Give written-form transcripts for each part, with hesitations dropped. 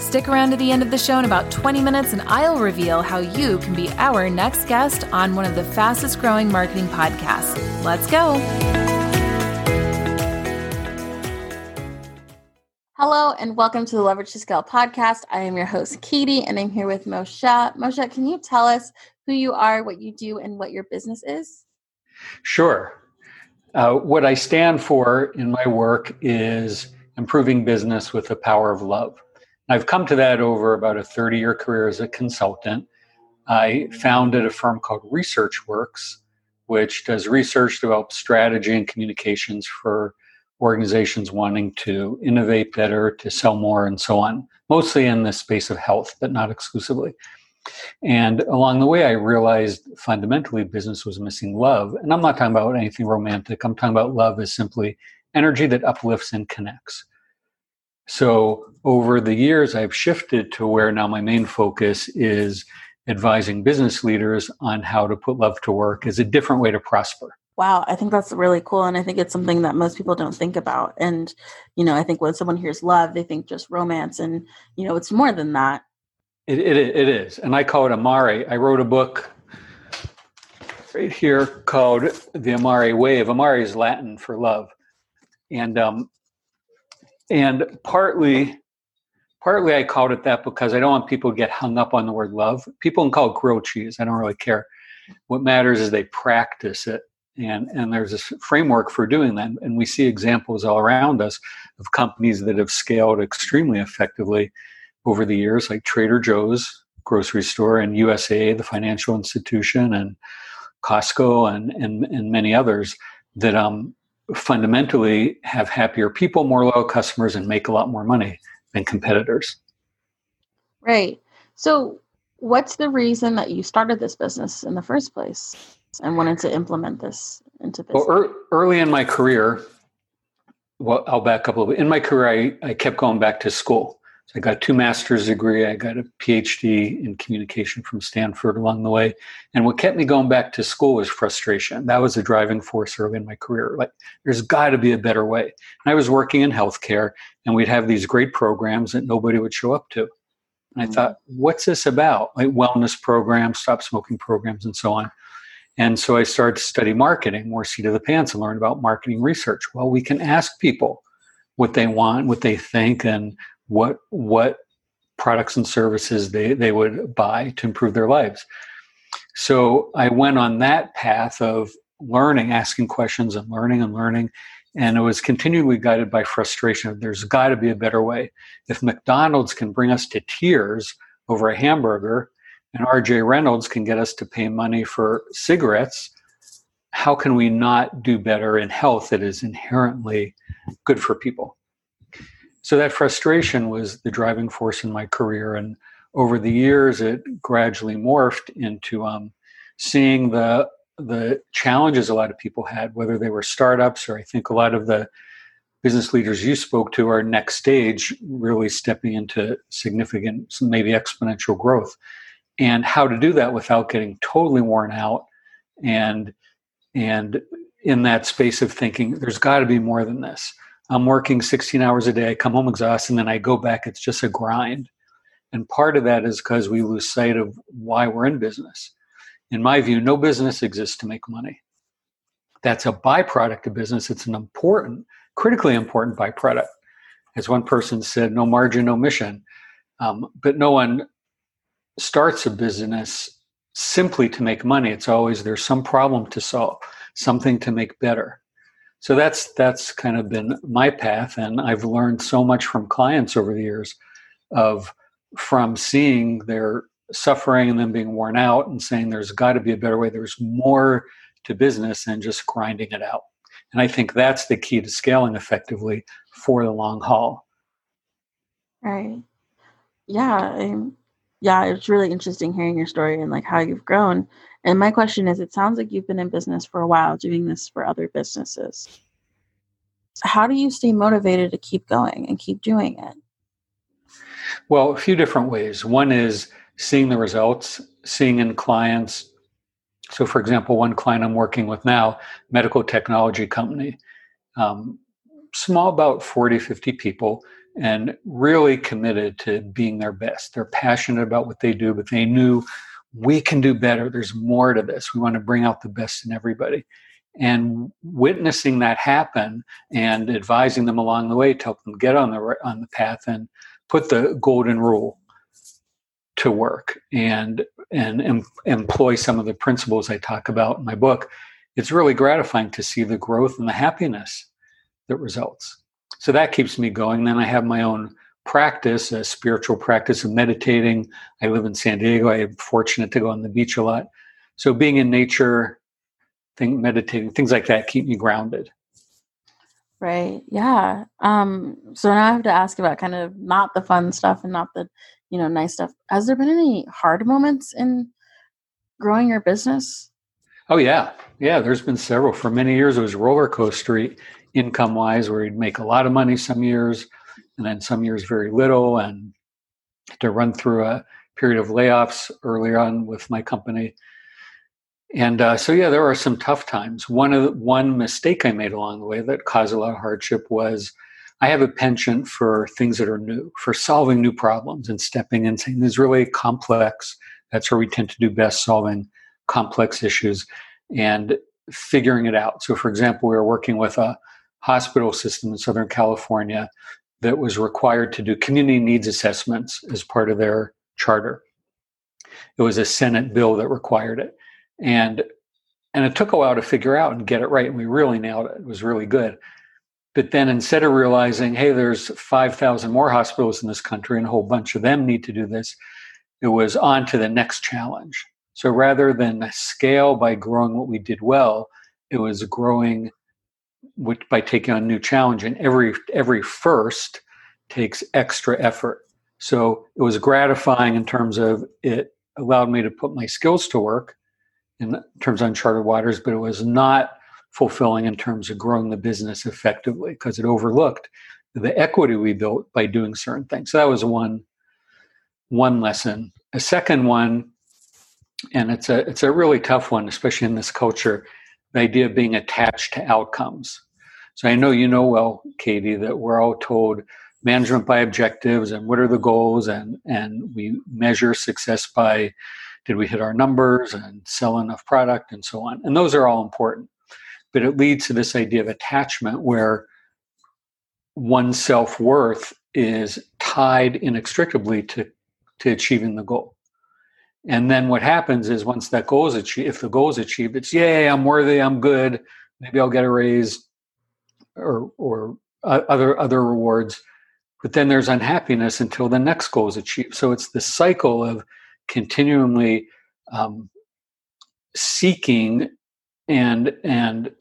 Stick around to the end of the show in about 20 minutes, and I'll reveal how you can be our next guest on one of the fastest-growing marketing podcasts. Let's go. Hello, and welcome to the Leverage to Scale podcast. I am your host, Katie, and I'm here with Moshe. Moshe, can you tell us who you are, what you do, and what your business is? Sure. What I stand for in my work is improving business with the power of love. I've come to that over about a 30-year career as a consultant. I founded a firm called Research Works, which does research, develops strategy and communications for organizations wanting to innovate better, to sell more, and so on, mostly in the space of health, but not exclusively. And along the way, I realized fundamentally business was missing love. And I'm not talking about anything romantic. I'm talking about love as simply energy that uplifts and connects. So over the years, I've shifted to where now my main focus is advising business leaders on how to put love to work as a different way to prosper. Wow, I think that's really cool. And I think it's something that most people don't think about. And, you know, I think when someone hears love, they think just romance. And, you know, it's more than that. It is. And I call it Amare. I wrote a book right here called The Amare Wave. Amare is Latin for love. And partly I called it that because I don't want people to get hung up on the word love. People can call it grilled cheese. I don't really care. What matters is they practice it. And there's this framework for doing that. And we see examples all around us of companies that have scaled extremely effectively over the years, like Trader Joe's grocery store and USAA, the financial institution, and Costco and many others that fundamentally have happier people, more loyal customers, and make a lot more money than competitors. Right. So what's the reason that you started this business in the first place and wanted to implement this into business? Well, early in my career, I'll back up a little bit. In my career, I kept going back to school. So I got 2 master's degree. I got a PhD in communication from Stanford along the way. And what kept me going back to school was frustration. That was the driving force early in my career. Like, there's got to be a better way. And I was working in healthcare, and we'd have these great programs that nobody would show up to. And I thought, what's this about? Like wellness programs, stop smoking programs, and so on. And so I started to study marketing, more seat of the pants, and learn about marketing research. Well, we can ask people what they want, what they think, and what products and services they would buy to improve their lives. So I went on that path of learning, asking questions and learning. And it was continually guided by frustration. There's got to be a better way. If McDonald's can bring us to tears over a hamburger, and RJ Reynolds can get us to pay money for cigarettes, how can we not do better in health that is inherently good for people? So that frustration was the driving force in my career. And over the years, it gradually morphed into seeing the challenges a lot of people had, whether they were startups or I think a lot of the business leaders you spoke to are next stage, really stepping into significant, maybe exponential growth. And how to do that without getting totally worn out and in that space of thinking, there's got to be more than this. I'm working 16 hours a day. I come home exhausted, and then I go back. It's just a grind. And part of that is because we lose sight of why we're in business. In my view, no business exists to make money. That's a byproduct of business. It's an important, critically important byproduct. As one person said, no margin, no mission. But no one starts a business simply to make money. It's always there's some problem to solve, something to make better. So that's kind of been my path. And I've learned so much from clients over the years from seeing their suffering and them being worn out and saying there's got to be a better way. There's more to business than just grinding it out. And I think that's the key to scaling effectively for the long haul. Right. Yeah. yeah, it's really interesting hearing your story and like how you've grown. And my question is, it sounds like you've been in business for a while doing this for other businesses. So how do you stay motivated to keep going and keep doing it? Well, a few different ways. One is seeing the results, seeing in clients. So for example, one client I'm working with now, medical technology company, small, about 40, 50 people, and really committed to being their best. They're passionate about what they do, but they knew we can do better. There's more to this. We want to bring out the best in everybody. And witnessing that happen and advising them along the way to help them get on the path and put the golden rule to work and employ some of the principles I talk about in my book, it's really gratifying to see the growth and the happiness that results. So that keeps me going. Then I have my own practice, a spiritual practice of meditating. I live in San Diego. I am fortunate to go on the beach a lot. So being in nature, meditating, things like that keep me grounded. Right. Yeah. So now I have to ask about kind of not the fun stuff and not the, you know, nice stuff. Has there been any hard moments in growing your business? Oh yeah. Yeah. There's been several. For many years, it was roller coaster income wise, where you'd make a lot of money some years and then some years very little. And to run through a period of layoffs early on with my company. And so, yeah, there are some tough times. One mistake I made along the way that caused a lot of hardship was I have a penchant for things that are new, for solving new problems and stepping in saying this is really complex. That's where we tend to do best, solving complex issues and figuring it out. So, for example, we were working with a hospital system in Southern California that was required to do community needs assessments as part of their charter. It was a Senate bill that required it. And it took a while to figure out and get it right. And we really nailed it. It was really good. But then instead of realizing, hey, there's 5,000 more hospitals in this country and a whole bunch of them need to do this, it was on to the next challenge. So rather than scale by growing what we did well, it was growing by taking on new challenge. And every first takes extra effort. So it was gratifying in terms of it allowed me to put my skills to work in terms of uncharted waters, but it was not fulfilling in terms of growing the business effectively because it overlooked the equity we built by doing certain things. So that was one lesson. A second one, and it's a really tough one, especially in this culture, the idea of being attached to outcomes. So I know you know well, Katie, that we're all told management by objectives and what are the goals, and we measure success by did we hit our numbers and sell enough product and so on? And those are all important. But it leads to this idea of attachment where one's self-worth is tied inextricably to achieving the goal. And then what happens is once that goal is achieved, if the goal is achieved, it's, yay, I'm worthy, I'm good, maybe I'll get a raise or other rewards. But then there's unhappiness until the next goal is achieved. So it's the cycle of continually seeking and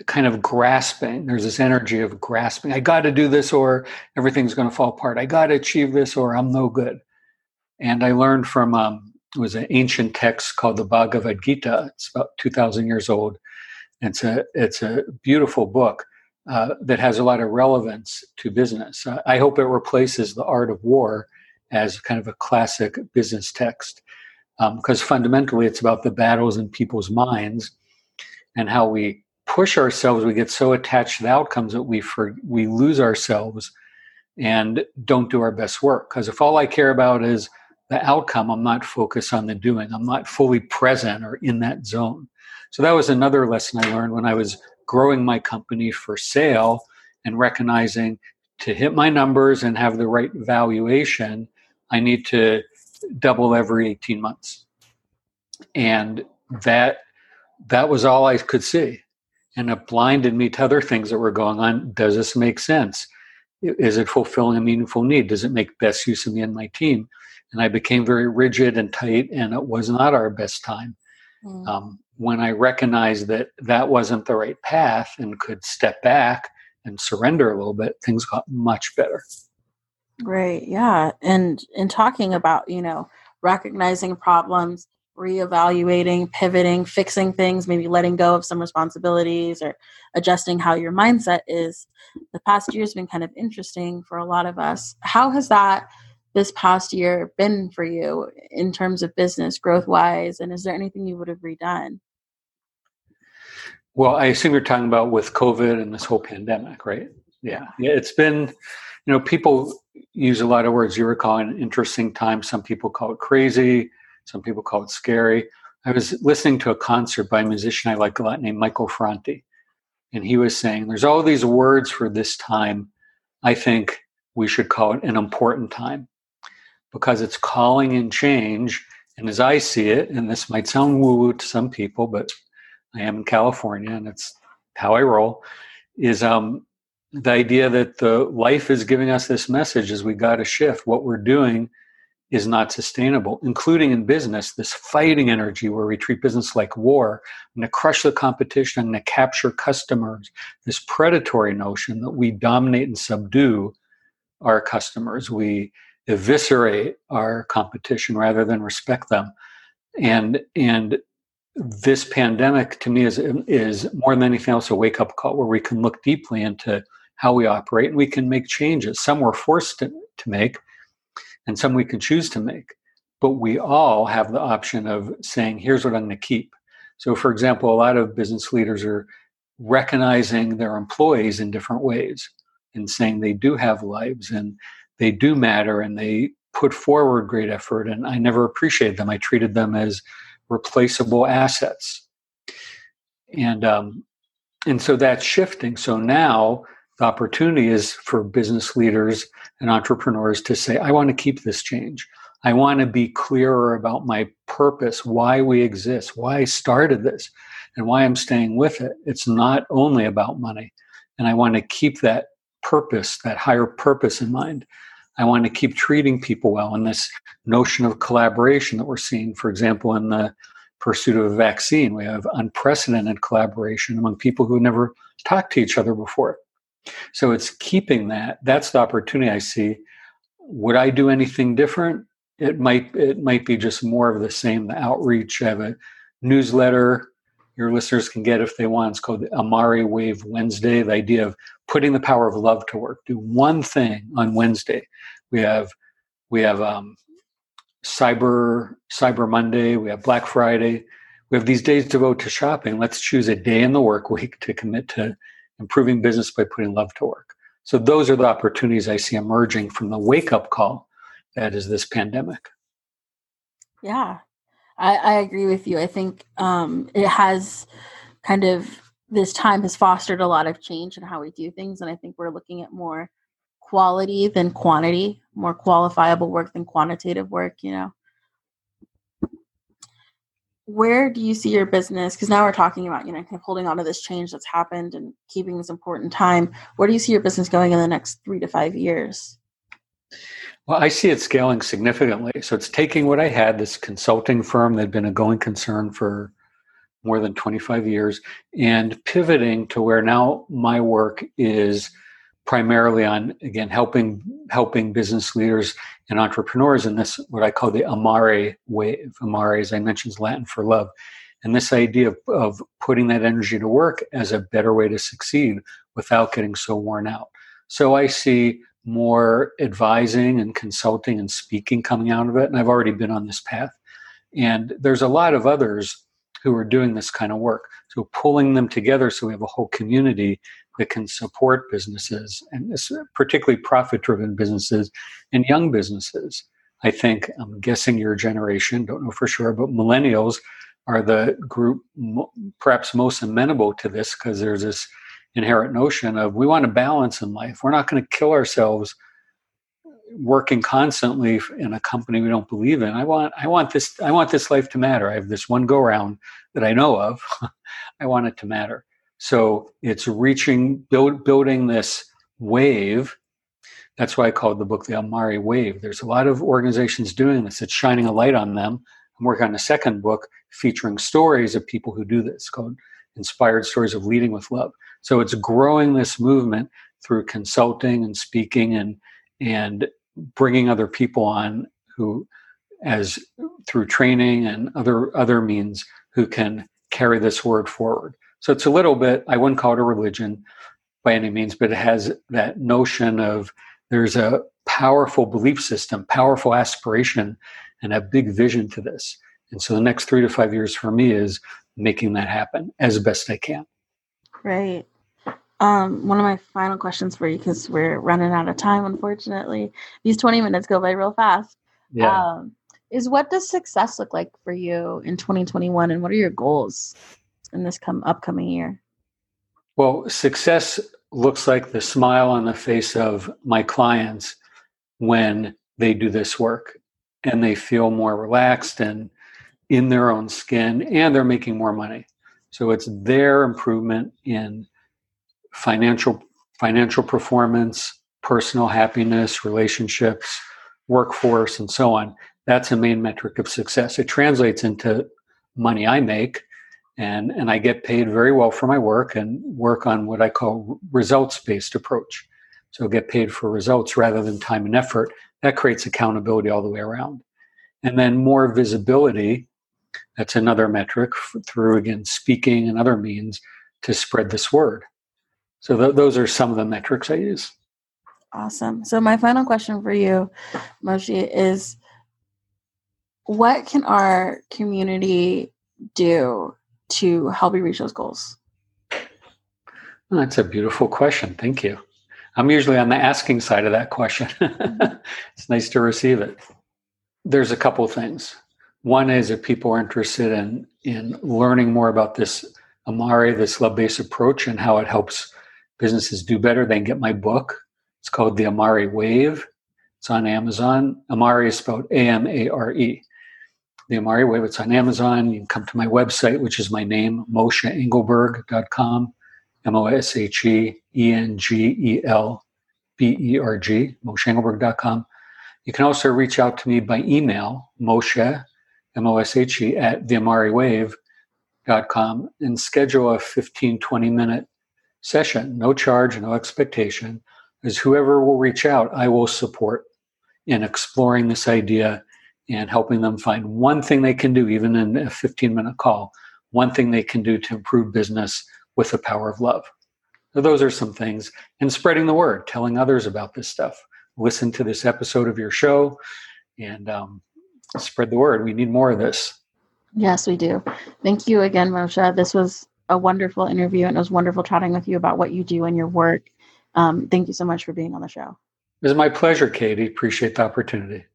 kind of grasping. There's this energy of grasping. I got to do this or everything's going to fall apart. I got to achieve this or I'm no good. And I learned from, it was an ancient text called the Bhagavad Gita. It's about 2,000 years old. It's a beautiful book that has a lot of relevance to business. I hope it replaces The Art of War as kind of a classic business text. Because fundamentally, it's about the battles in people's minds and how we push ourselves. We get so attached to the outcomes that we lose ourselves and don't do our best work. Because if all I care about is the outcome, I'm not focused on the doing. I'm not fully present or in that zone. So that was another lesson I learned when I was growing my company for sale and recognizing to hit my numbers and have the right valuation, I need to double every 18 months. And that was all I could see. And it blinded me to other things that were going on. Does this make sense? Is it fulfilling a meaningful need? Does it make best use of me and my team? And I became very rigid and tight, and it was not our best time. When I recognized that wasn't the right path and could step back and surrender a little bit, things got much better. Right. Yeah. And in talking about, you know, recognizing problems, reevaluating, pivoting, fixing things, maybe letting go of some responsibilities or adjusting how your mindset is. The past year has been kind of interesting for a lot of us. How has that this past year been for you in terms of business growth wise? And is there anything you would have redone? Well, I assume you're talking about with COVID and this whole pandemic, right? Yeah. It's been, you know, people use a lot of words. You were calling it interesting time. Some people call it crazy. Some people call it scary. I was listening to a concert by a musician I like a lot named Michael Franti. And he was saying, there's all these words for this time. I think we should call it an important time because it's calling in change. And as I see it, and this might sound woo-woo to some people, but I am in California and it's how I roll, is the idea that the life is giving us this message is we got to shift. What we're doing is not sustainable, including in business, this fighting energy where we treat business like war. I'm going to crush the competition. I'm going to capture customers. This predatory notion that we dominate and subdue our customers. We eviscerate our competition rather than respect them. And this pandemic, to me, is more than anything else a wake-up call where we can look deeply into how we operate and we can make changes. Some we're forced to make and some we can choose to make. But we all have the option of saying, here's what I'm going to keep. So, for example, a lot of business leaders are recognizing their employees in different ways and saying they do have lives and they do matter and they put forward great effort. And I never appreciated them. I treated them as replaceable assets. And so that's shifting. So now the opportunity is for business leaders and entrepreneurs to say, I want to keep this change. I want to be clearer about my purpose, why we exist, why I started this, and why I'm staying with it. It's not only about money. And I want to keep that purpose, that higher purpose in mind. I want to keep treating people well. And this notion of collaboration that we're seeing, for example, in the pursuit of a vaccine, we have unprecedented collaboration among people who never talked to each other before. So it's keeping that. That's the opportunity I see. Would I do anything different? It might be just more of the same, the outreach. I have a newsletter your listeners can get if they want. It's called the Amare Wave Wednesday, the idea of putting the power of love to work. Do one thing on Wednesday. We have Cyber Monday. We have Black Friday. We have these days devoted to shopping. Let's choose a day in the work week to commit to improving business by putting love to work. So those are the opportunities I see emerging from the wake-up call that is this pandemic. Yeah. I agree with you. I think it has kind of, this time has fostered a lot of change in how we do things. And I think we're looking at more quality than quantity, more qualifiable work than quantitative work, you know. Where do you see your business? Because now we're talking about, you know, kind of holding on to this change that's happened and keeping this important time. Where do you see your business going in the next 3 to 5 years? Well, I see it scaling significantly. So it's taking what I had, this consulting firm that had been a going concern for more than 25 years, and pivoting to where now my work is primarily on, again, helping business leaders and entrepreneurs in this, what I call the Amare Wave. Amare, as I mentioned, is Latin for love. And this idea of putting that energy to work as a better way to succeed without getting so worn out. So I see more advising and consulting and speaking coming out of it. And I've already been on this path. And there's a lot of others who are doing this kind of work. So pulling them together so we have a whole community that can support businesses, and particularly profit-driven businesses and young businesses. I think, I'm guessing your generation, don't know for sure, but millennials are the group perhaps most amenable to this because there's this inherent notion of we want to balance in life. We're not going to kill ourselves working constantly in a company we don't believe in. I want this life to matter. I have this one go-round that I know of. I want it to matter. So it's building this wave. That's why I called the book The Amare Wave. There's a lot of organizations doing this. It's shining a light on them. I'm working on a second book featuring stories of people who do this called Inspired Stories of Leading with Love. So it's growing this movement through consulting and speaking and bringing other people on who as through training and other means who can carry this word forward. So it's a little bit, I wouldn't call it a religion by any means, but it has that notion of there's a powerful belief system, powerful aspiration, and a big vision to this. And so the next 3 to 5 years for me is making that happen as best I can. Right. One of my final questions for you, because we're running out of time, unfortunately. These 20 minutes go by real fast. Yeah. Is what does success look like for you in 2021, and what are your goals in this upcoming year? Well, success looks like the smile on the face of my clients when they do this work and they feel more relaxed and in their own skin, and they're making more money. So it's their improvement in financial performance, personal happiness, relationships, workforce, and so on. That's a main metric of success. It translates into money I make, and I get paid very well for my work and work on what I call results-based approach. So get paid for results rather than time and effort. That creates accountability all the way around. And then more visibility, that's another metric through, again, speaking and other means to spread this word. So those are some of the metrics I use. Awesome. So my final question for you, Moshe, is what can our community do to help you reach those goals? Well, that's a beautiful question. Thank you. I'm usually on the asking side of that question. It's nice to receive it. There's a couple of things. One is if people are interested in learning more about this Amare, this love-based approach, and how it helps businesses do better, they can get my book. It's called The Amare Wave. It's on Amazon. Amare is spelled A-M-A-R-E. The Amare Wave, it's on Amazon. You can come to my website, which is my name, mosheengelberg.com, MOSHEENGELBERG, mosheengelberg.com. You can also reach out to me by email, Moshe, M-O-S-H-E, at theamarewave.com, and schedule a 15, 20-minute session. No charge, no expectation. As whoever will reach out, I will support in exploring this idea and helping them find one thing they can do, even in a 15-minute call, one thing they can do to improve business with the power of love. So those are some things. And spreading the word, telling others about this stuff. Listen to this episode of your show and spread the word. We need more of this. Yes, we do. Thank you again, Moshe. This was a wonderful interview, and it was wonderful chatting with you about what you do and your work. Thank you so much for being on the show. It was my pleasure, Katie. Appreciate the opportunity.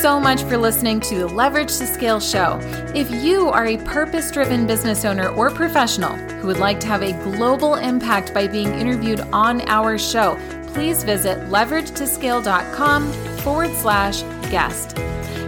So much for listening to the Leverage to Scale show. If you are a purpose-driven business owner or professional who would like to have a global impact by being interviewed on our show, please visit LeverageToScale.com/guest.